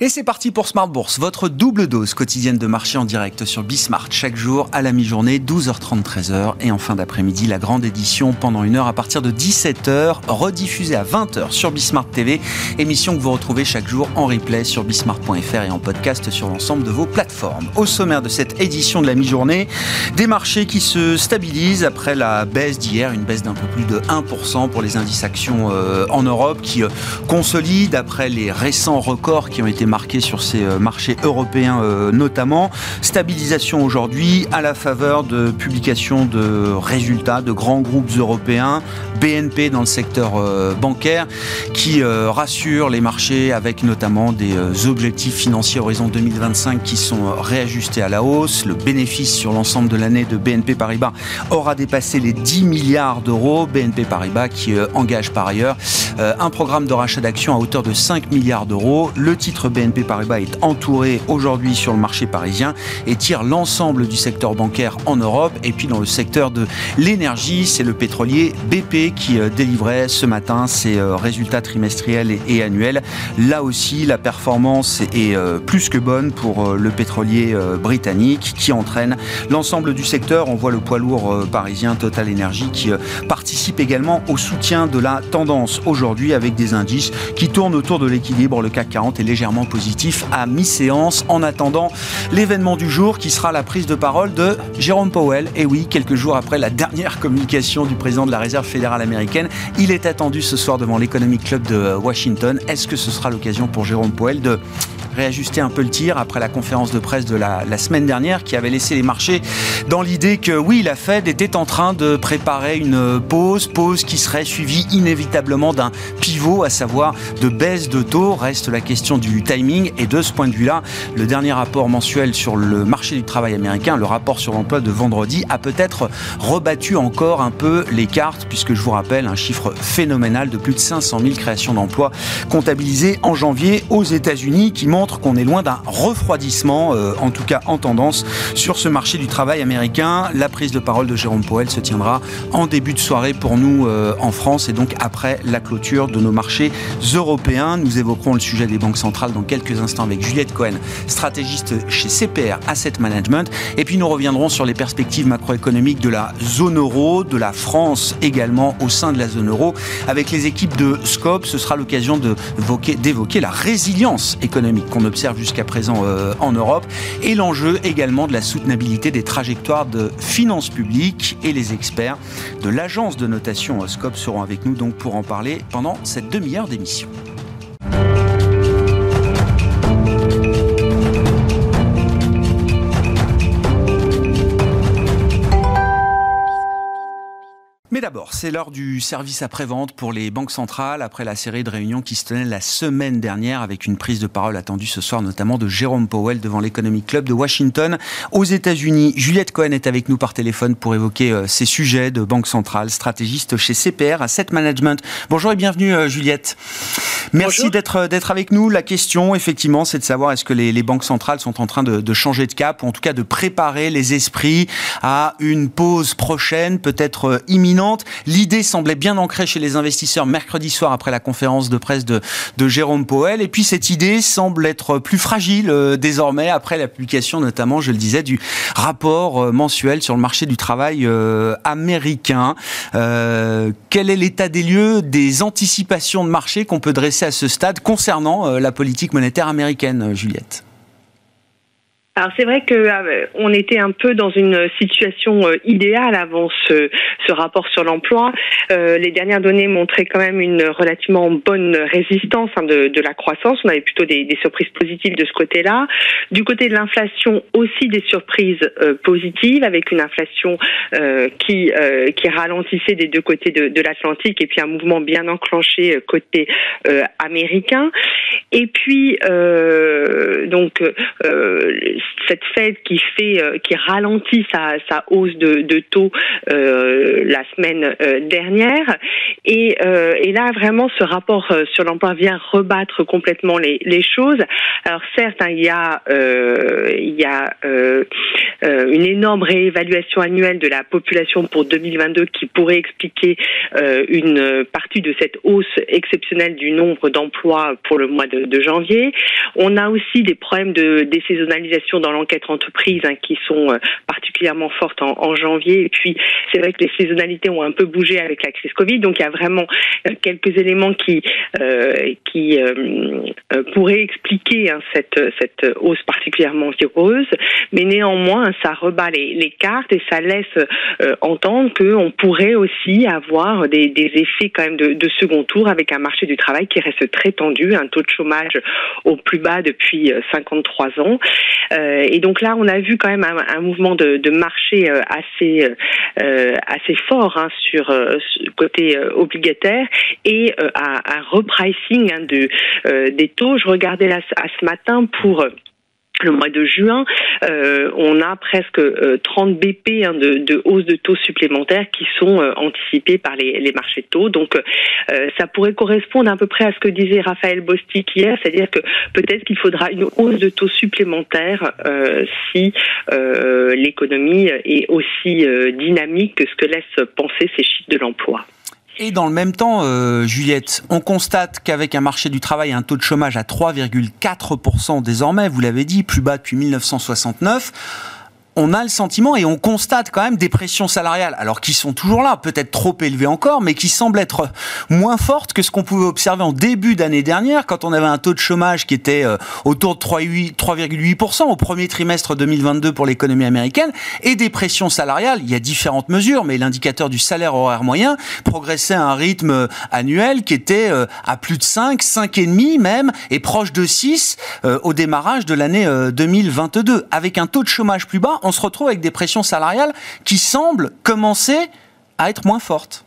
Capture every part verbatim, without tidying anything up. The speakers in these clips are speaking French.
Et c'est parti pour Smart Bourse, votre double dose quotidienne de marché en direct sur Bismart. Chaque jour, à la mi-journée, douze heures trente, treize heures. Et en fin d'après-midi, la grande édition pendant une heure à partir de dix-sept heures, rediffusée à vingt heures sur Bismart T V. Émission que vous retrouvez chaque jour en replay sur Bismart point F R et en podcast sur l'ensemble de vos plateformes. Au sommaire de cette édition de la mi-journée, des marchés qui se stabilisent après la baisse d'hier, une baisse d'un peu plus de un pour cent pour les indices actions en Europe, qui consolident après les récents records qui ont été marqué sur ces marchés européens euh, notamment. Stabilisation aujourd'hui à la faveur de publications de résultats de grands groupes européens, B N P dans le secteur euh, bancaire, qui euh, rassure les marchés avec notamment des euh, objectifs financiers Horizon deux mille vingt-cinq qui sont euh, réajustés à la hausse. Le bénéfice sur l'ensemble de l'année de B N P Paribas aura dépassé les dix milliards d'euros. B N P Paribas qui euh, engage par ailleurs euh, un programme de rachat d'actions à hauteur de cinq milliards d'euros. Le titre B N P B N P Paribas est entouré aujourd'hui sur le marché parisien et tire l'ensemble du secteur bancaire en Europe. Et puis dans le secteur de l'énergie, c'est le pétrolier B P qui délivrait ce matin ses résultats trimestriels et annuels. Là aussi, la performance est plus que bonne pour le pétrolier britannique qui entraîne l'ensemble du secteur. On voit le poids lourd parisien Total Energy qui participe également au soutien de la tendance aujourd'hui avec des indices qui tournent autour de l'équilibre. Le C A C quarante est légèrement positif à mi-séance en attendant l'événement du jour qui sera la prise de parole de Jérôme Powell. Et oui, quelques jours après la dernière communication du président de la Réserve fédérale américaine, il est attendu ce soir devant l'Economic Club de Washington. Est-ce que ce sera l'occasion pour Jérôme Powell de réajuster un peu le tir après la conférence de presse de la, la semaine dernière qui avait laissé les marchés dans l'idée que oui, la Fed était en train de préparer une pause, pause qui serait suivie inévitablement d'un pivot, à savoir de baisse de taux. Reste la question du timing et de ce point de vue-là, le dernier rapport mensuel sur le marché du travail américain, le rapport sur l'emploi de vendredi, a peut-être rebattu encore un peu les cartes puisque je vous rappelle un chiffre phénoménal de plus de cinq cent mille créations d'emplois comptabilisées en janvier aux États-Unis qui montrent qu'on est loin d'un refroidissement, euh, en tout cas en tendance, sur ce marché du travail américain. La prise de parole de Jérôme Powell se tiendra en début de soirée pour nous euh, en France et donc après la clôture de nos marchés européens. Nous évoquerons le sujet des banques centrales dans quelques instants avec Juliette Cohen, stratégiste chez C P R Asset Management. Et puis nous reviendrons sur les perspectives macroéconomiques de la zone euro, de la France également au sein de la zone euro. Avec les équipes de SCOPE, ce sera l'occasion de voquer, d'évoquer la résilience économique qu'on observe jusqu'à présent euh, en Europe et l'enjeu également de la soutenabilité des trajectoires de finances publiques et les experts de l'agence de notation SCOPE seront avec nous donc pour en parler pendant cette demi-heure d'émission. Mais d'abord, c'est l'heure du service après-vente pour les banques centrales après la série de réunions qui se tenait la semaine dernière avec une prise de parole attendue ce soir notamment de Jérôme Powell devant l'Economic Club de Washington aux États-Unis. Juliette Cohen est avec nous par téléphone pour évoquer euh, ces sujets de banque centrale, stratégiste chez C P R Asset Management. Bonjour et bienvenue euh, Juliette. Merci d'être, d'être avec nous. La question, effectivement, c'est de savoir est-ce que les, les banques centrales sont en train de, de changer de cap ou en tout cas de préparer les esprits à une pause prochaine, peut-être euh, imminente. L'idée semblait bien ancrée chez les investisseurs mercredi soir après la conférence de presse de, de Jérôme Powell. Et puis cette idée semble être plus fragile euh, désormais après la publication notamment, je le disais, du rapport euh, mensuel sur le marché du travail euh, américain. Euh, quel est l'état des lieux des anticipations de marché qu'on peut dresser à ce stade concernant euh, la politique monétaire américaine, euh, Juliette ? Alors c'est vrai que euh, on était un peu dans une situation euh, idéale avant ce, ce rapport sur l'emploi. Euh, les dernières données montraient quand même une relativement bonne résistance hein, de, de la croissance. On avait plutôt des, des surprises positives de ce côté-là. Du côté de l'inflation aussi des surprises euh, positives avec une inflation euh, qui euh, qui ralentissait des deux côtés de, de l'Atlantique et puis un mouvement bien enclenché euh, côté euh, américain. Et puis euh, donc euh, cette Fed qui fait, euh, qui ralentit sa, sa hausse de, de taux euh, la semaine euh, dernière, et, euh, et là vraiment ce rapport euh, sur l'emploi vient rebattre complètement les, les choses. Alors certes, hein, il y a, euh, il y a euh, euh, une énorme réévaluation annuelle de la population pour deux mille vingt-deux qui pourrait expliquer euh, une partie de cette hausse exceptionnelle du nombre d'emplois pour le mois de, de janvier. On a aussi des problèmes de désaisonnalisation dans l'enquête entreprise, hein, qui sont euh, particulièrement fortes en, en janvier. Et puis, c'est vrai que les saisonnalités ont un peu bougé avec la crise Covid. Donc, il y a vraiment euh, quelques éléments qui, euh, qui euh, euh, pourraient expliquer, hein, cette, cette hausse particulièrement vigoureuse. Mais néanmoins, hein, ça rebat les, les cartes et ça laisse euh, entendre qu'on pourrait aussi avoir des, des effets quand même de, de second tour avec un marché du travail qui reste très tendu, un taux de chômage au plus bas depuis cinquante-trois ans. Euh, et donc là, on a vu quand même un, un mouvement de, de marché assez, euh, assez fort, hein, sur euh, côté euh, obligataire et euh, un, un repricing, hein, de, euh, des taux. Je regardais là à ce matin pour... le mois de juin, euh, on a presque euh, trente B P, hein, de, de hausse de taux supplémentaires qui sont euh, anticipés par les, les marchés de taux. Donc, euh, ça pourrait correspondre à peu près à ce que disait Raphaël Bostic hier, c'est-à-dire que peut-être qu'il faudra une hausse de taux supplémentaire euh, si euh, l'économie est aussi euh, dynamique que ce que laissent penser ces chiffres de l'emploi. Et dans le même temps, euh, Juliette, on constate qu'avec un marché du travail et un taux de chômage à trois virgule quatre pour cent désormais, vous l'avez dit, plus bas depuis dix-neuf cent soixante-neuf, on a le sentiment et on constate quand même des pressions salariales, alors qui sont toujours là, peut-être trop élevées encore, mais qui semblent être moins fortes que ce qu'on pouvait observer en début d'année dernière, quand on avait un taux de chômage qui était autour de trois virgule huit pour cent au premier trimestre deux mille vingt-deux pour l'économie américaine, et des pressions salariales. Il y a différentes mesures, mais l'indicateur du salaire horaire moyen progressait à un rythme annuel qui était à plus de cinq, cinq virgule cinq même, et proche de six au démarrage de l'année deux mille vingt-deux. Avec un taux de chômage plus bas, on se retrouve avec des pressions salariales qui semblent commencer à être moins fortes.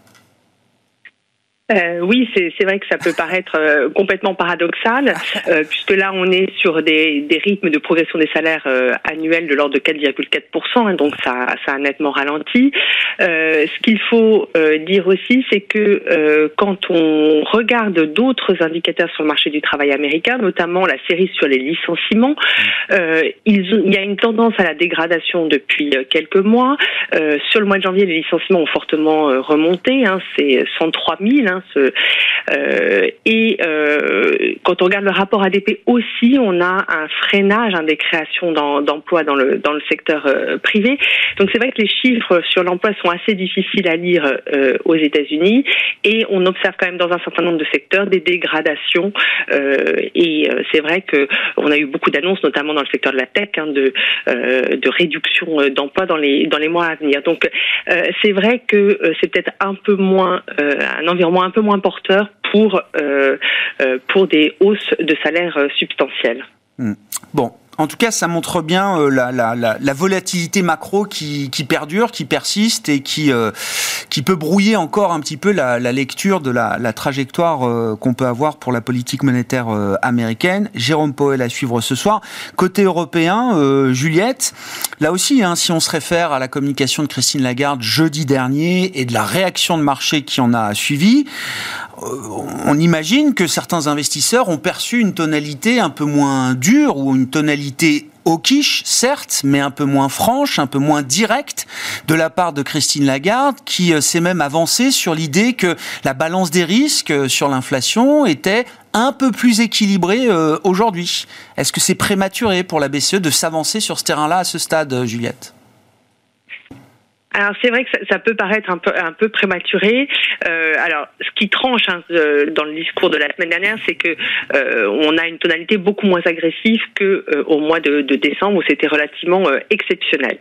Euh, oui, c'est, c'est vrai que ça peut paraître euh, complètement paradoxal, euh, puisque là on est sur des, des rythmes de progression des salaires euh, annuels de l'ordre de quatre virgule quatre pour cent, hein, donc ça, ça a nettement ralenti. Euh, ce qu'il faut euh, dire aussi, c'est que euh, quand on regarde d'autres indicateurs sur le marché du travail américain, notamment la série sur les licenciements, euh, ils ont, il y a une tendance à la dégradation depuis quelques mois. Euh, sur le mois de janvier, les licenciements ont fortement euh, remonté, hein, c'est cent trois mille, hein, Ce, euh, et euh, quand on regarde le rapport A D P aussi, on a un freinage, hein, des créations dans, d'emplois dans le, dans le secteur euh, privé. Donc c'est vrai que les chiffres sur l'emploi sont assez difficiles à lire euh, aux États-Unis, et on observe quand même dans un certain nombre de secteurs des dégradations, euh, et c'est vrai qu'on a eu beaucoup d'annonces, notamment dans le secteur de la tech, hein, de, euh, de réduction d'emplois dans les, dans les mois à venir. Donc euh, c'est vrai que c'est peut-être un peu moins euh, un environnement un peu moins porteur pour, euh, euh, pour des hausses de salaire substantielles. Mmh. Bon, en tout cas, ça montre bien euh, la, la, la, la volatilité macro qui, qui perdure, qui persiste et qui, euh, qui peut brouiller encore un petit peu la, la lecture de la, la trajectoire euh, qu'on peut avoir pour la politique monétaire euh, américaine. Jérôme Powell à suivre ce soir. Côté européen, euh, Juliette, là aussi, hein, si on se réfère à la communication de Christine Lagarde jeudi dernier et de la réaction de marché qui en a suivi, euh, on imagine que certains investisseurs ont perçu une tonalité un peu moins dure ou une tonalité au quiche, certes, mais un peu moins franche, un peu moins directe de la part de Christine Lagarde, qui s'est même avancée sur l'idée que la balance des risques sur l'inflation était un peu plus équilibrée aujourd'hui. Est-ce que c'est prématuré pour la B C E de s'avancer sur ce terrain-là à ce stade, Juliette ? Alors c'est vrai que ça, ça peut paraître un peu un peu prématuré. Euh, alors ce qui tranche, hein, euh, dans le discours de la semaine dernière, c'est que euh, on a une tonalité beaucoup moins agressive que euh, au mois de, de décembre où c'était relativement euh, exceptionnel.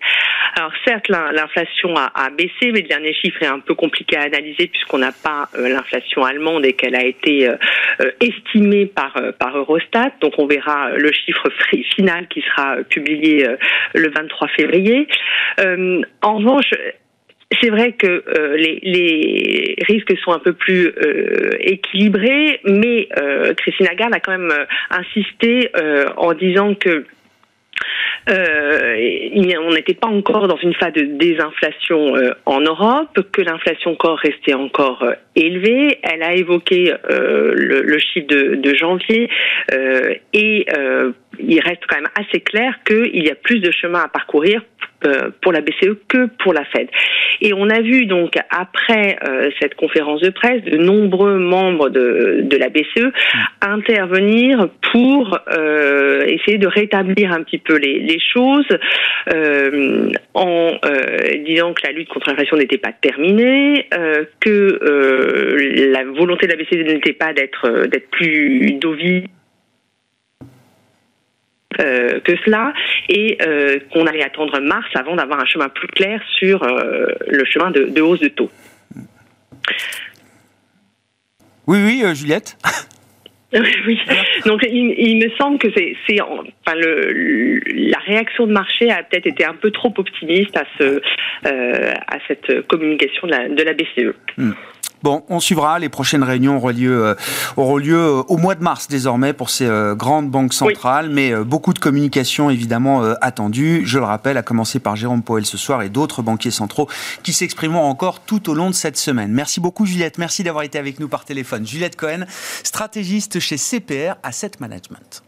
Alors certes, l'in, l'inflation a, a baissé, mais le dernier chiffre est un peu compliqué à analyser puisqu'on n'a pas euh, l'inflation allemande et qu'elle a été euh, estimée par euh, par Eurostat. Donc on verra le chiffre final qui sera publié euh, le vingt-trois février. Euh, en revanche, c'est vrai que euh, les, les risques sont un peu plus euh, équilibrés, mais euh, Christine Lagarde a quand même insisté euh, en disant que Euh, et on n'était pas encore dans une phase de désinflation euh, en Europe, que l'inflation corps restait encore euh, élevée. Elle a évoqué euh, le, le chiffre de, de janvier euh, et euh, il reste quand même assez clair qu'il y a plus de chemin à parcourir pour la B C E que pour la Fed. Et on a vu donc après euh, cette conférence de presse de nombreux membres de, de la B C E intervenir pour euh, essayer de rétablir un petit peu les, les choses euh, en euh, disant que la lutte contre l'inflation n'était pas terminée, euh, que euh, la volonté de la B C E n'était pas d'être, d'être plus dovine Euh, que cela et euh, qu'on allait attendre mars avant d'avoir un chemin plus clair sur euh, le chemin de, de hausse de taux. Oui, oui, euh, Juliette. Oui, donc il, il me semble que c'est, c'est enfin le, le, la réaction de marché a peut-être été un peu trop optimiste à ce euh, à cette communication de la, de la B C E. Mmh. Bon, on suivra. Les prochaines réunions auront lieu, euh, auront lieu euh, au mois de mars désormais pour ces euh, grandes banques centrales, oui. mais euh, beaucoup de communication évidemment euh, attendue. Je le rappelle, à commencer par Jérôme Powell ce soir et d'autres banquiers centraux qui s'exprimeront encore tout au long de cette semaine. Merci beaucoup Juliette, merci d'avoir été avec nous par téléphone. Juliette Cohen, stratégiste chez C P R Asset Management.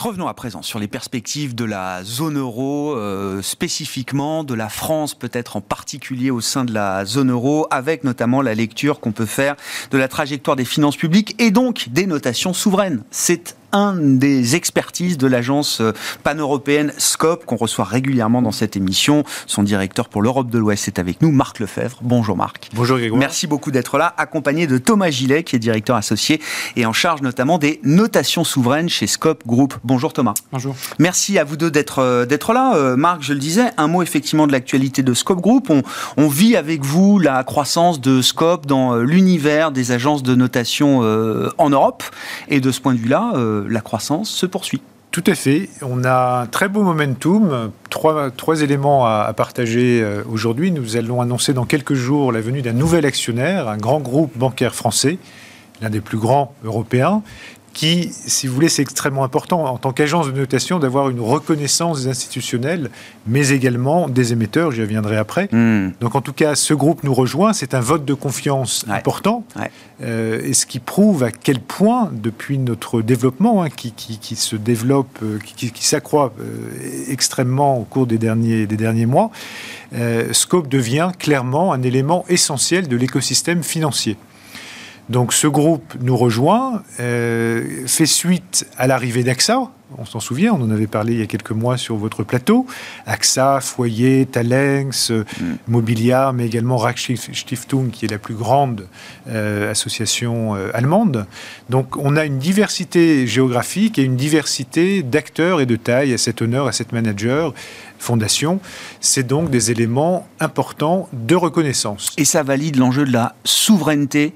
Revenons à présent sur les perspectives de la zone euro, euh, spécifiquement de la France, peut-être en particulier au sein de la zone euro, avec notamment la lecture qu'on peut faire de la trajectoire des finances publiques et donc des notations souveraines. C'est un des expertises de l'agence pan-européenne SCOPE qu'on reçoit régulièrement dans cette émission. Son directeur pour l'Europe de l'Ouest est avec nous, Marc Lefebvre. Bonjour Marc. Bonjour Grégoire. Merci beaucoup d'être là, accompagné de Thomas Gillet qui est directeur associé et en charge notamment des notations souveraines chez SCOPE Group. Bonjour Thomas. Bonjour. Merci à vous deux d'être, d'être là. Euh, Marc, je le disais, un mot effectivement de l'actualité de SCOPE Group. On, on vit avec vous la croissance de SCOPE dans l'univers des agences de notation euh, en Europe et de ce point de vue-là, euh, la croissance se poursuit. Tout à fait. On a un très beau momentum. Trois, trois éléments à, à partager aujourd'hui. Nous allons annoncer dans quelques jours la venue d'un nouvel actionnaire, un grand groupe bancaire français, l'un des plus grands européens, qui, si vous voulez, c'est extrêmement important en tant qu'agence de notation d'avoir une reconnaissance des institutionnels, mais également des émetteurs, j'y reviendrai après. Mmh. Donc en tout cas, ce groupe nous rejoint, c'est un vote de confiance ouais. important, ouais. Euh, et ce qui prouve à quel point, depuis notre développement, hein, qui, qui, qui se développe, euh, qui, qui, qui s'accroît euh, extrêmement au cours des derniers, des derniers mois, euh, SCOPE devient clairement un élément essentiel de l'écosystème financier. Donc ce groupe nous rejoint, euh, fait suite à l'arrivée d'A X A, on s'en souvient, on en avait parlé il y a quelques mois sur votre plateau, A X A, Foyer, Talens, mm. Mobiliar, mais également Rackstiftung, qui est la plus grande euh, association euh, allemande. Donc on a une diversité géographique et une diversité d'acteurs et de taille, à cet honneur, à cette manager, fondation. C'est donc des éléments importants de reconnaissance. Et ça valide l'enjeu de la souveraineté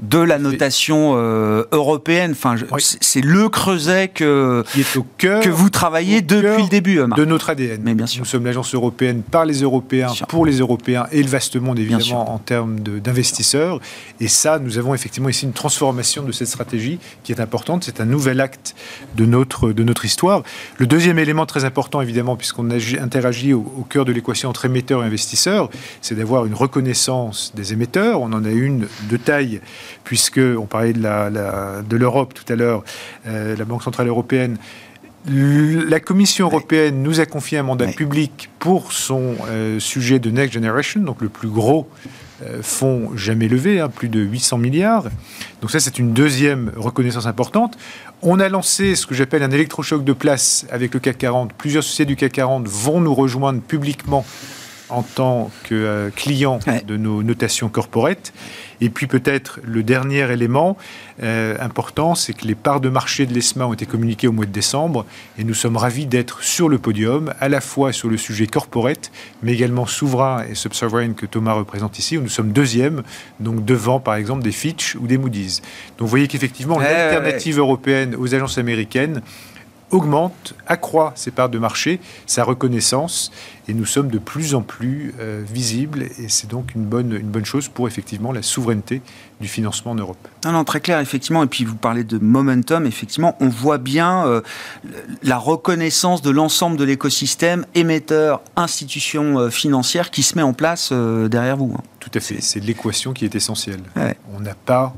de la notation euh, européenne, enfin, je, oui. c'est le creuset que, qui est au cœur, que vous travaillez depuis le début, Marc. De notre A D N. Mais bien sûr. Nous sommes l'agence européenne par les Européens, pour les Européens et le vaste monde, évidemment, en termes de, d'investisseurs. Et ça, nous avons effectivement ici une transformation de cette stratégie qui est importante. C'est un nouvel acte de notre, de notre histoire. Le deuxième élément très important, évidemment, puisqu'on agit, interagit au, au cœur de l'équation entre émetteurs et investisseurs, c'est d'avoir une reconnaissance des émetteurs. On en a une de taille, puisqu'on parlait de, la, la, de l'Europe tout à l'heure, euh, la Banque Centrale Européenne. La Commission Européenne oui. nous a confié un mandat oui. public pour son euh, sujet de Next Generation, donc le plus gros euh, fonds jamais levé, hein, plus de huit cents milliards. Donc ça, c'est une deuxième reconnaissance importante. On a lancé ce que j'appelle un électrochoc de place avec le C A C quarante. Plusieurs sociétés du C A C quarante vont nous rejoindre publiquement en tant que euh, clients ouais. de nos notations corporate. Et puis peut-être le dernier élément euh, important, c'est que les parts de marché de l'E S M A ont été communiquées au mois de décembre et nous sommes ravis d'être sur le podium, à la fois sur le sujet corporate, mais également souverain et subsovereign que Thomas représente ici, où nous sommes deuxième, donc devant par exemple des Fitch ou des Moody's. Donc vous voyez qu'effectivement, ouais, l'alternative ouais. européenne aux agences américaines augmente, accroît ses parts de marché, sa reconnaissance, et nous sommes de plus en plus euh, visibles, et c'est donc une bonne, une bonne chose pour effectivement la souveraineté du financement en Europe. Non, non, très clair, effectivement, et puis vous parlez de momentum, effectivement, on voit bien euh, la reconnaissance de l'ensemble de l'écosystème, émetteurs, institutions euh, financières, qui se met en place euh, derrière vous. Hein. Tout à fait, c'est l'équation qui est essentielle. Ouais. On n'a pas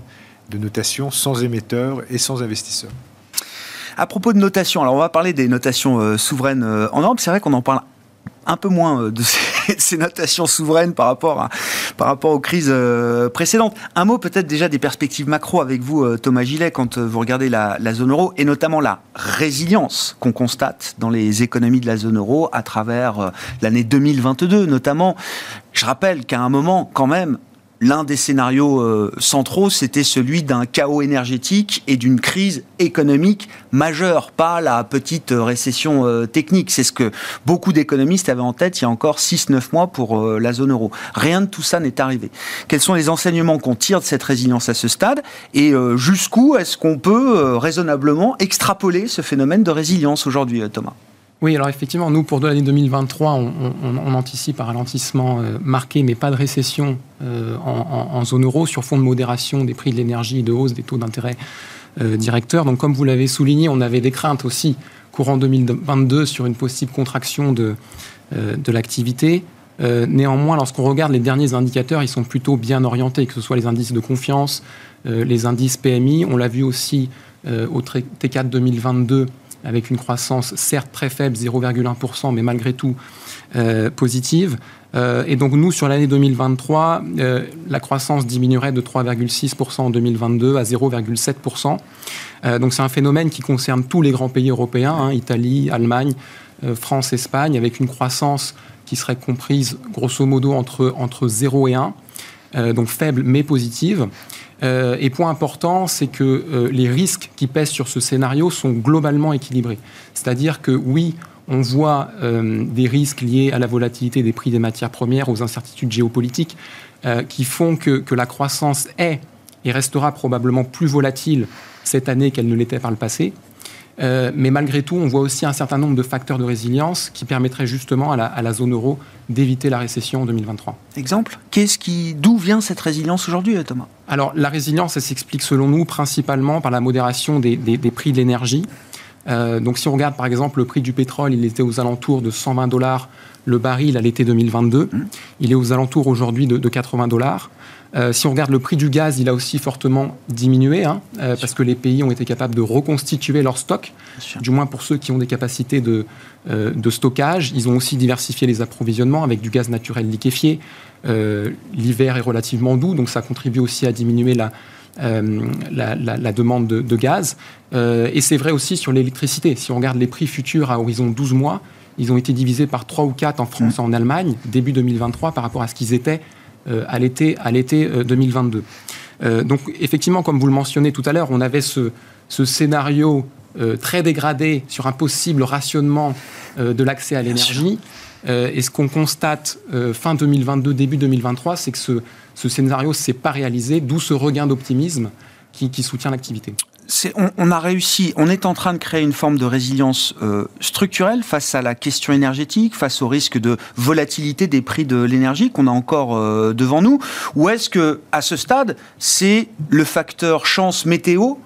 de notation sans émetteurs et sans investisseurs. À propos de notation, alors on va parler des notations euh, souveraines euh, en Europe. C'est vrai qu'on en parle un peu moins euh, de ces, ces notations souveraines par rapport, à, par rapport aux crises euh, précédentes. Un mot peut-être déjà des perspectives macro avec vous, euh, Thomas Gillet, quand euh, vous regardez la, la zone euro, et notamment la résilience qu'on constate dans les économies de la zone euro à travers euh, l'année deux mille vingt-deux. Notamment, je rappelle qu'à un moment, quand même, l'un des scénarios euh, centraux, c'était celui d'un chaos énergétique et d'une crise économique majeure, pas la petite récession euh, technique. C'est ce que beaucoup d'économistes avaient en tête il y a encore six neuf mois pour euh, la zone euro. Rien de tout ça n'est arrivé. Quels sont les enseignements qu'on tire de cette résilience à ce stade et euh, jusqu'où est-ce qu'on peut euh, raisonnablement extrapoler ce phénomène de résilience aujourd'hui, euh, Thomas ? Oui, alors effectivement, nous, pour l'année deux mille vingt-trois, on, on, on anticipe un ralentissement euh, marqué, mais pas de récession euh, en, en zone euro, sur fond de modération des prix de l'énergie et de hausse des taux d'intérêt euh, directeurs. Donc, comme vous l'avez souligné, on avait des craintes aussi courant deux mille vingt-deux sur une possible contraction de, euh, de l'activité. Euh, néanmoins, lorsqu'on regarde les derniers indicateurs, ils sont plutôt bien orientés, que ce soit les indices de confiance, euh, les indices P M I. On l'a vu aussi euh, au T quatre deux mille vingt-deux, avec une croissance certes très faible, zéro virgule un pour cent, mais malgré tout euh, positive. Euh, et donc nous, sur l'année deux mille vingt-trois, euh, la croissance diminuerait de trois virgule six pour cent en deux mille vingt-deux à zéro virgule sept pour cent. Euh, donc c'est un phénomène qui concerne tous les grands pays européens, hein, Italie, Allemagne, euh, France, Espagne, avec une croissance qui serait comprise grosso modo entre, entre zéro et un, euh, donc faible mais positive. Euh, et point important, c'est que euh, les risques qui pèsent sur ce scénario sont globalement équilibrés. C'est-à-dire que oui, on voit euh, des risques liés à la volatilité des prix des matières premières, aux incertitudes géopolitiques, euh, qui font que, que la croissance est et restera probablement plus volatile cette année qu'elle ne l'était par le passé. Euh, mais malgré tout, on voit aussi un certain nombre de facteurs de résilience qui permettraient justement à la, à la zone euro d'éviter la récession en deux mille vingt-trois. Exemple, qu'est-ce qui, d'où vient cette résilience aujourd'hui, Thomas ? Alors, la résilience, elle s'explique selon nous principalement par la modération des, des, des prix de l'énergie. Euh, donc, si on regarde par exemple le prix du pétrole, il était aux alentours de cent vingt dollars le baril à l'été deux mille vingt-deux. Mmh. Il est aux alentours aujourd'hui de, de quatre-vingts dollars. Euh, si on regarde le prix du gaz, il a aussi fortement diminué, hein, euh, parce que les pays ont été capables de reconstituer leur stock, du moins pour ceux qui ont des capacités de, euh, de stockage. Ils ont aussi diversifié les approvisionnements avec du gaz naturel liquéfié. Euh, l'hiver est relativement doux, donc ça contribue aussi à diminuer la, euh, la, la, la demande de, de gaz. Euh, et c'est vrai aussi sur l'électricité. Si on regarde les prix futurs à horizon douze mois, ils ont été divisés par trois ou quatre en France et en Allemagne, début deux mille vingt-trois, par rapport à ce qu'ils étaient Euh, à l'été, à l'été euh, deux mille vingt-deux. Euh, donc, effectivement, comme vous le mentionnez tout à l'heure, on avait ce, ce scénario euh, très dégradé sur un possible rationnement euh, de l'accès à l'énergie. Euh, et ce qu'on constate euh, fin deux mille vingt-deux, début deux mille vingt-trois, c'est que ce, ce scénario ne s'est pas réalisé, d'où ce regain d'optimisme qui, qui soutient l'activité. C'est, on, on a réussi, on est en train de créer une forme de résilience euh, structurelle face à la question énergétique, face au risque de volatilité des prix de l'énergie qu'on a encore euh, devant nous, ou est-ce que, à ce stade, c'est le facteur chance météo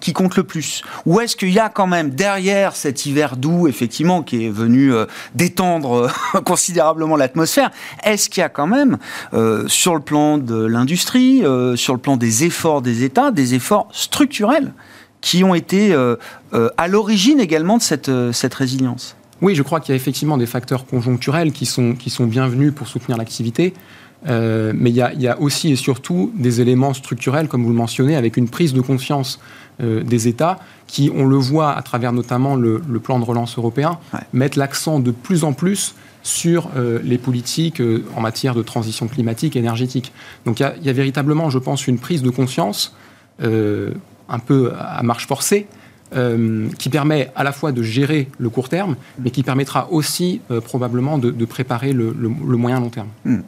qui compte le plus? Ou est-ce qu'il y a quand même, derrière cet hiver doux, effectivement, qui est venu euh, détendre euh, considérablement l'atmosphère, est-ce qu'il y a quand même, euh, sur le plan de l'industrie, euh, sur le plan des efforts des États, des efforts structurels qui ont été euh, euh, à l'origine également de cette, euh, cette résilience? Oui, je crois qu'il y a effectivement des facteurs conjoncturels qui sont, qui sont bienvenus pour soutenir l'activité. Euh, mais il y, y a aussi et surtout des éléments structurels, comme vous le mentionnez, avec une prise de confiance euh, des États qui, on le voit à travers notamment le, le plan de relance européen, ouais. mettent l'accent de plus en plus sur euh, les politiques euh, en matière de transition climatique, énergétique. Donc il y, y a véritablement, je pense, une prise de conscience, euh, un peu à marche forcée, Euh, qui permet à la fois de gérer le court terme, mais qui permettra aussi euh, probablement de, de préparer le, le, le moyen long terme. Mmh.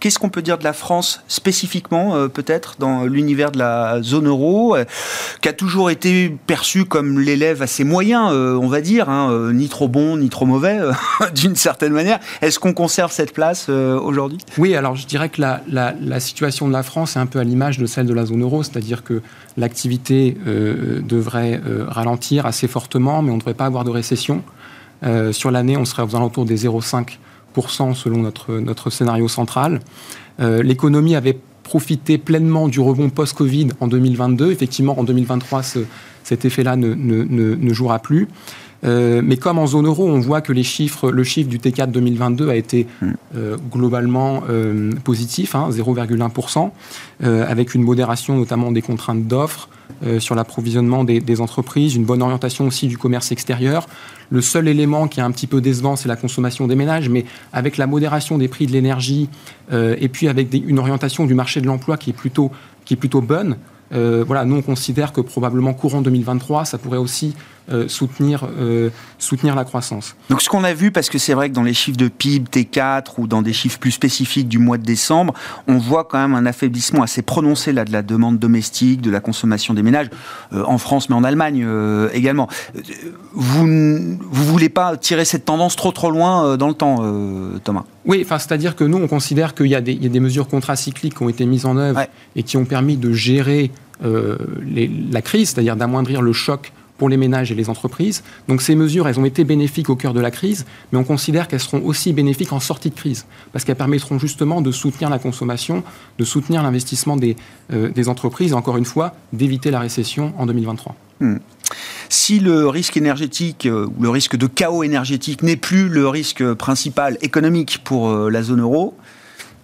Qu'est-ce qu'on peut dire de la France spécifiquement, euh, peut-être, dans l'univers de la zone euro, euh, qui a toujours été perçue comme l'élève assez moyen, euh, on va dire, hein, euh, ni trop bon, ni trop mauvais, euh, d'une certaine manière. Est-ce qu'on conserve cette place euh, aujourd'hui ? Oui, alors je dirais que la, la, la situation de la France est un peu à l'image de celle de la zone euro, c'est-à-dire que l'activité euh, devrait euh, ralentir assez fortement, mais on ne devrait pas avoir de récession. Euh, sur l'année, on serait aux alentours des zéro virgule cinq pour cent selon notre, notre scénario central. Euh, l'économie avait profité pleinement du rebond post-Covid en deux mille vingt-deux. Effectivement, en deux mille vingt-trois, ce, cet effet-là ne, ne, ne, ne jouera plus. Euh, mais comme en zone euro, on voit que les chiffres, le chiffre du T quatre deux mille vingt-deux a été euh, globalement euh, positif, hein, zéro virgule un pour cent, euh, avec une modération notamment des contraintes d'offres, Euh, sur l'approvisionnement des, des entreprises, une bonne orientation aussi du commerce extérieur. Le seul élément qui est un petit peu décevant, c'est la consommation des ménages, mais avec la modération des prix de l'énergie euh, et puis avec des, une orientation du marché de l'emploi qui est plutôt, qui est plutôt bonne, euh, voilà, nous on considère que probablement courant deux mille vingt-trois, ça pourrait aussi Euh, soutenir, euh, soutenir la croissance. Donc ce qu'on a vu, parce que c'est vrai que dans les chiffres de P I B, T quatre ou dans des chiffres plus spécifiques du mois de décembre, on voit quand même un affaiblissement assez prononcé là, de la demande domestique, de la consommation des ménages, euh, en France mais en Allemagne euh, également. Vous ne voulez pas tirer cette tendance trop trop loin euh, dans le temps, euh, Thomas ? Oui, enfin, c'est-à-dire que nous on considère qu'il y a des, il y a des mesures contracycliques qui ont été mises en œuvre, ouais, et qui ont permis de gérer euh, les, la crise, c'est-à-dire d'amoindrir le choc pour les ménages et les entreprises. Donc ces mesures, elles ont été bénéfiques au cœur de la crise, mais on considère qu'elles seront aussi bénéfiques en sortie de crise, parce qu'elles permettront justement de soutenir la consommation, de soutenir l'investissement des, euh, des entreprises, et encore une fois, d'éviter la récession en deux mille vingt-trois. Mmh. Si le risque énergétique, euh, le risque de chaos énergétique n'est plus le risque principal économique pour euh, la zone euro,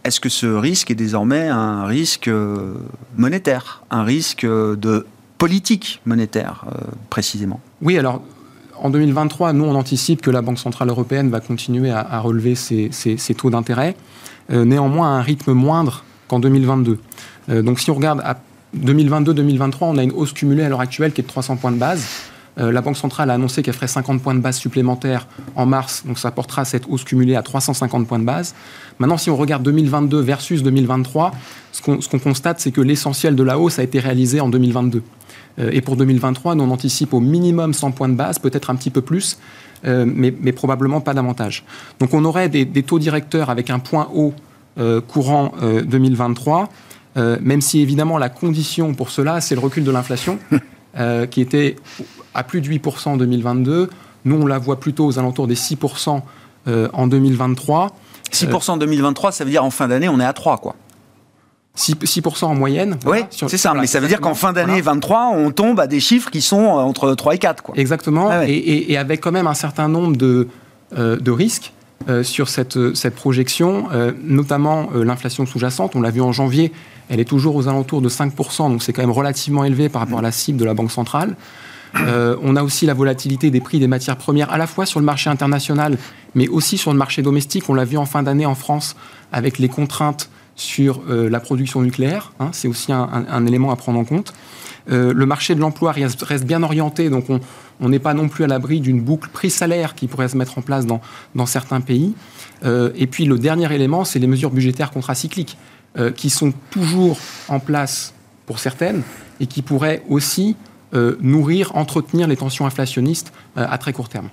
est-ce que ce risque est désormais un risque euh, monétaire, un risque euh, de politique monétaire, euh, précisément. Oui, alors, en deux mille vingt-trois, nous, on anticipe que la Banque Centrale Européenne va continuer à, à relever ses, ses, ses taux d'intérêt, euh, néanmoins à un rythme moindre qu'en deux mille vingt-deux. Euh, donc, si on regarde à deux mille vingt-deux deux mille vingt-trois, on a une hausse cumulée à l'heure actuelle qui est de trois cents points de base. Euh, la Banque Centrale a annoncé qu'elle ferait cinquante points de base supplémentaires en mars, donc ça portera cette hausse cumulée à trois cent cinquante points de base. Maintenant, si on regarde deux mille vingt-deux versus deux mille vingt-trois, ce qu'on, ce qu'on constate, c'est que l'essentiel de la hausse a été réalisé en deux mille vingt-deux. Et pour deux mille vingt-trois, nous, on anticipe au minimum cent points de base, peut-être un petit peu plus, euh, mais, mais probablement pas davantage. Donc on aurait des, des taux directeurs avec un point haut euh, courant euh, deux mille vingt-trois, euh, même si évidemment la condition pour cela, c'est le recul de l'inflation, euh, qui était à plus de huit pour cent en deux mille vingt-deux. Nous, on la voit plutôt aux alentours des six pour cent euh, en deux mille vingt-trois. six pour cent en deux mille vingt-trois, ça veut dire en fin d'année, on est à trois, quoi. six pour cent en moyenne. Voilà, oui, sur, c'est ça. Voilà, mais ça veut dire qu'en fin d'année, voilà, vingt-trois, on tombe à des chiffres qui sont entre trois et quatre. Quoi. Exactement. Ah ouais. et, et, et avec quand même un certain nombre de, euh, de risques euh, sur cette, cette projection, euh, notamment euh, l'inflation sous-jacente. On l'a vu en janvier, elle est toujours aux alentours de cinq pour cent, donc c'est quand même relativement élevé par rapport à la cible de la Banque centrale. Euh, on a aussi la volatilité des prix des matières premières, à la fois sur le marché international, mais aussi sur le marché domestique. On l'a vu en fin d'année en France, avec les contraintes sur euh, la production nucléaire, hein, c'est aussi un, un, un élément à prendre en compte. Euh, le marché de l'emploi reste, reste bien orienté, donc on on n'est pas non plus à l'abri d'une boucle prix-salaire qui pourrait se mettre en place dans, dans certains pays. Euh, et puis le dernier élément, c'est les mesures budgétaires contracycliques, euh, qui sont toujours en place pour certaines, et qui pourraient aussi euh, nourrir, entretenir les tensions inflationnistes euh, à très court terme.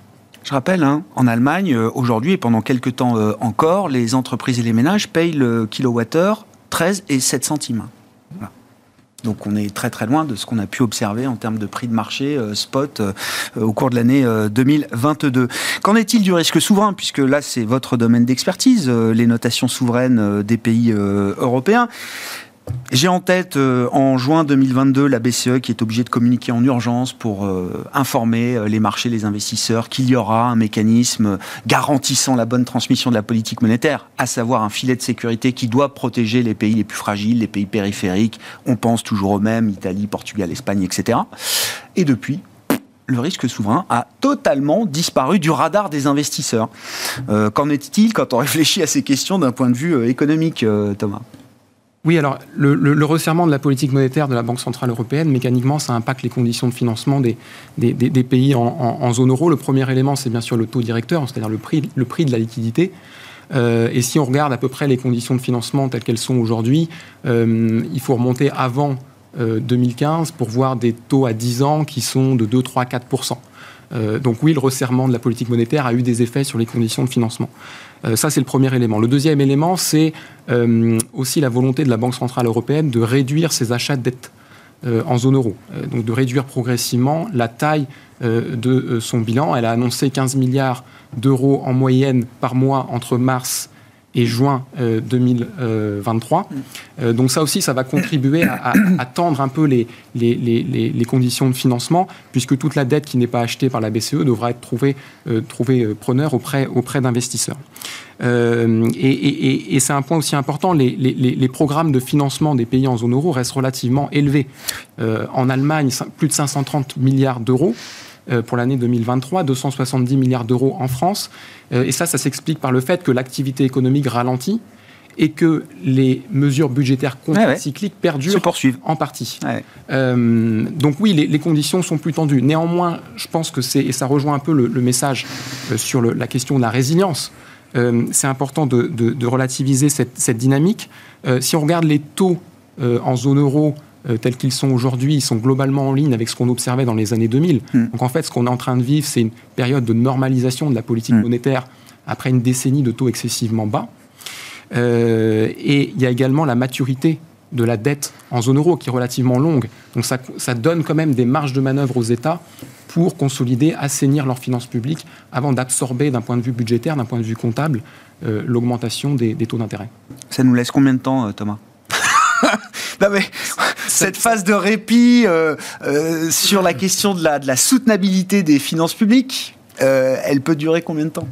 Je rappelle, hein, en Allemagne, euh, aujourd'hui et pendant quelques temps euh, encore, les entreprises et les ménages payent le kilowattheure treize et sept centimes. Voilà. Donc on est très très loin de ce qu'on a pu observer en termes de prix de marché euh, spot euh, au cours de l'année euh, deux mille vingt-deux. Qu'en est-il du risque souverain, puisque là c'est votre domaine d'expertise, euh, les notations souveraines euh, des pays euh, européens? J'ai en tête, euh, en juin deux mille vingt-deux, la B C E qui est obligée de communiquer en urgence pour euh, informer les marchés, les investisseurs, qu'il y aura un mécanisme garantissant la bonne transmission de la politique monétaire, à savoir un filet de sécurité qui doit protéger les pays les plus fragiles, les pays périphériques. On pense toujours aux mêmes, Italie, Portugal, Espagne, et cetera. Et depuis, le risque souverain a totalement disparu du radar des investisseurs. Euh, qu'en est-il quand on réfléchit à ces questions d'un point de vue économique, euh, Thomas ? Oui, alors, le, le, le resserrement de la politique monétaire de la Banque Centrale Européenne, mécaniquement, ça impacte les conditions de financement des, des, des, des pays en, en, en zone euro. Le premier élément, c'est bien sûr le taux directeur, c'est-à-dire le prix, le prix de la liquidité. Euh, et si on regarde à peu près les conditions de financement telles qu'elles sont aujourd'hui, euh, il faut remonter avant euh, deux mille quinze pour voir des taux à dix ans qui sont de deux, trois, quatre pour cent. Euh, donc oui, le resserrement de la politique monétaire a eu des effets sur les conditions de financement. Euh, ça, c'est le premier élément. Le deuxième élément, c'est euh, aussi la volonté de la Banque Centrale Européenne de réduire ses achats de dette euh, en zone euro. Euh, donc de réduire progressivement la taille euh, de euh, son bilan. Elle a annoncé quinze milliards d'euros en moyenne par mois entre mars et juin euh, deux mille vingt-trois. Euh, donc ça aussi, ça va contribuer à, à, à tendre un peu les, les, les, les conditions de financement, puisque toute la dette qui n'est pas achetée par la B C E devra être trouvée, euh, trouvée preneur auprès, auprès d'investisseurs. Euh, et, et, et c'est un point aussi important, les, les, les programmes de financement des pays en zone euro restent relativement élevés. Euh, en Allemagne, plus de cinq cent trente milliards d'euros. Pour l'année deux mille vingt-trois, deux cent soixante-dix milliards d'euros en France. Et ça, ça s'explique par le fait que l'activité économique ralentit et que les mesures budgétaires contre-cycliques ah ouais. perdurent en partie. Ah ouais. euh, donc oui, les, les conditions sont plus tendues. Néanmoins, je pense que c'est, et ça rejoint un peu le, le message sur le, la question de la résilience, euh, c'est important de, de, de relativiser cette, cette dynamique. Euh, si on regarde les taux euh, en zone euro, Euh, tels qu'ils sont aujourd'hui, ils sont globalement en ligne avec ce qu'on observait dans les années deux mille. Mmh. Donc en fait, ce qu'on est en train de vivre, c'est une période de normalisation de la politique mmh. monétaire après une décennie de taux excessivement bas. Euh, et il y a également la maturité de la dette en zone euro qui est relativement longue. Donc ça, ça donne quand même des marges de manœuvre aux États pour consolider, assainir leurs finances publiques avant d'absorber d'un point de vue budgétaire, d'un point de vue comptable, euh, l'augmentation des, des taux d'intérêt. Ça nous laisse combien de temps, euh, Thomas? Non mais, cette phase de répit euh, euh, sur la question de la, de la soutenabilité des finances publiques, euh, elle peut durer combien de temps ?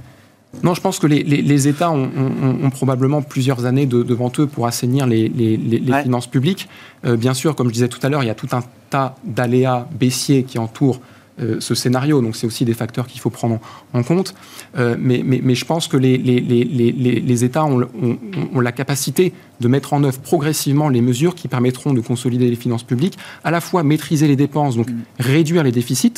Non, je pense que les, les, les États ont, ont, ont probablement plusieurs années de, devant eux pour assainir les, les, les, les ouais. finances publiques. Euh, bien sûr, comme je disais tout à l'heure, il y a tout un tas d'aléas baissiers qui entourent euh, ce scénario. Donc, c'est aussi des facteurs qu'il faut prendre en, en compte. Euh, mais, mais, mais je pense que les, les, les, les, les États ont, ont, ont la capacité de mettre en œuvre progressivement les mesures qui permettront de consolider les finances publiques, à la fois maîtriser les dépenses, donc mmh. réduire les déficits,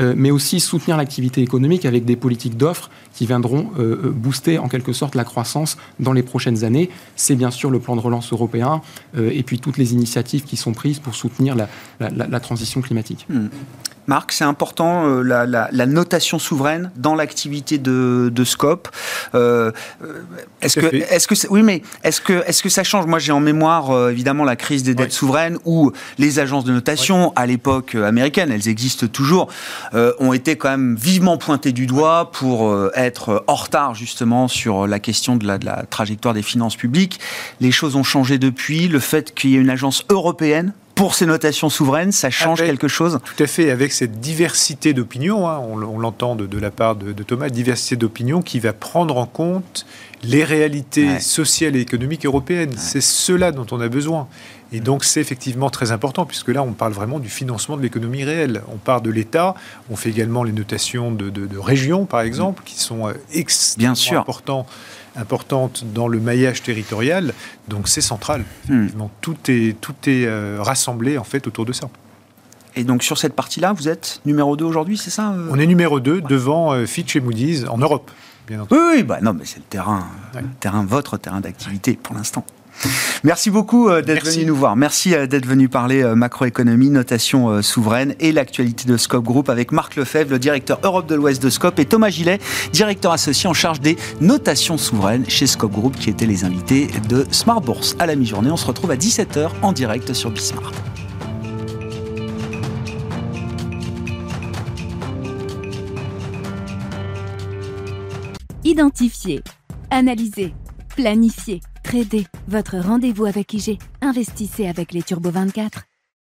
euh, mais aussi soutenir l'activité économique avec des politiques d'offres qui viendront euh, booster en quelque sorte la croissance dans les prochaines années. C'est bien sûr le plan de relance européen euh, et puis toutes les initiatives qui sont prises pour soutenir la, la, la, la transition climatique. Mmh. Marc, c'est important, euh, la, la, la notation souveraine dans l'activité de, de Scope. Euh, est-ce que, est-ce que, oui, mais est-ce que, est-ce que ça change ? Moi, j'ai en mémoire, euh, évidemment, la crise des dettes oui. souveraines où les agences de notation, oui. à l'époque américaine, elles existent toujours, euh, ont été quand même vivement pointées du doigt pour euh, être en retard, justement, sur la question de la, de la trajectoire des finances publiques. Les choses ont changé depuis. Le fait qu'il y ait une agence européenne pour ces notations souveraines, ça change avec, quelque chose ? Tout à fait, avec cette diversité d'opinions, hein, on, on l'entend de, de la part de, de Thomas, diversité d'opinions qui va prendre en compte les réalités ouais. sociales et économiques européennes. Ouais. C'est cela dont on a besoin. Et donc c'est effectivement très important, puisque là on parle vraiment du financement de l'économie réelle. On part de l'État, on fait également les notations de, de, de régions, par exemple, qui sont extrêmement importantes. importante dans le maillage territorial, donc c'est central. Mmh. Tout est, tout est euh, rassemblé en fait autour de ça. Et donc sur cette partie-là, vous êtes numéro deux aujourd'hui, c'est ça ? On est numéro deux ouais. devant euh, Fitch et Moody's en Europe, bien entendu. Oui, oui bah, non, mais c'est le terrain, ouais. le terrain, votre terrain d'activité ouais. pour l'instant. Merci beaucoup d'être venu nous voir. Merci d'être venu parler macroéconomie, notation souveraine et l'actualité de Scope Group avec Marc Lefebvre, le directeur Europe de l'Ouest de Scope, et Thomas Gillet, directeur associé en charge des notations souveraines chez Scope Group, qui étaient les invités de Smart Bourse. À la mi-journée, on se retrouve à dix-sept heures en direct sur Bismart. Identifier, analyser, planifier. Trader, votre rendez-vous avec I G. Investissez avec les Turbo vingt-quatre.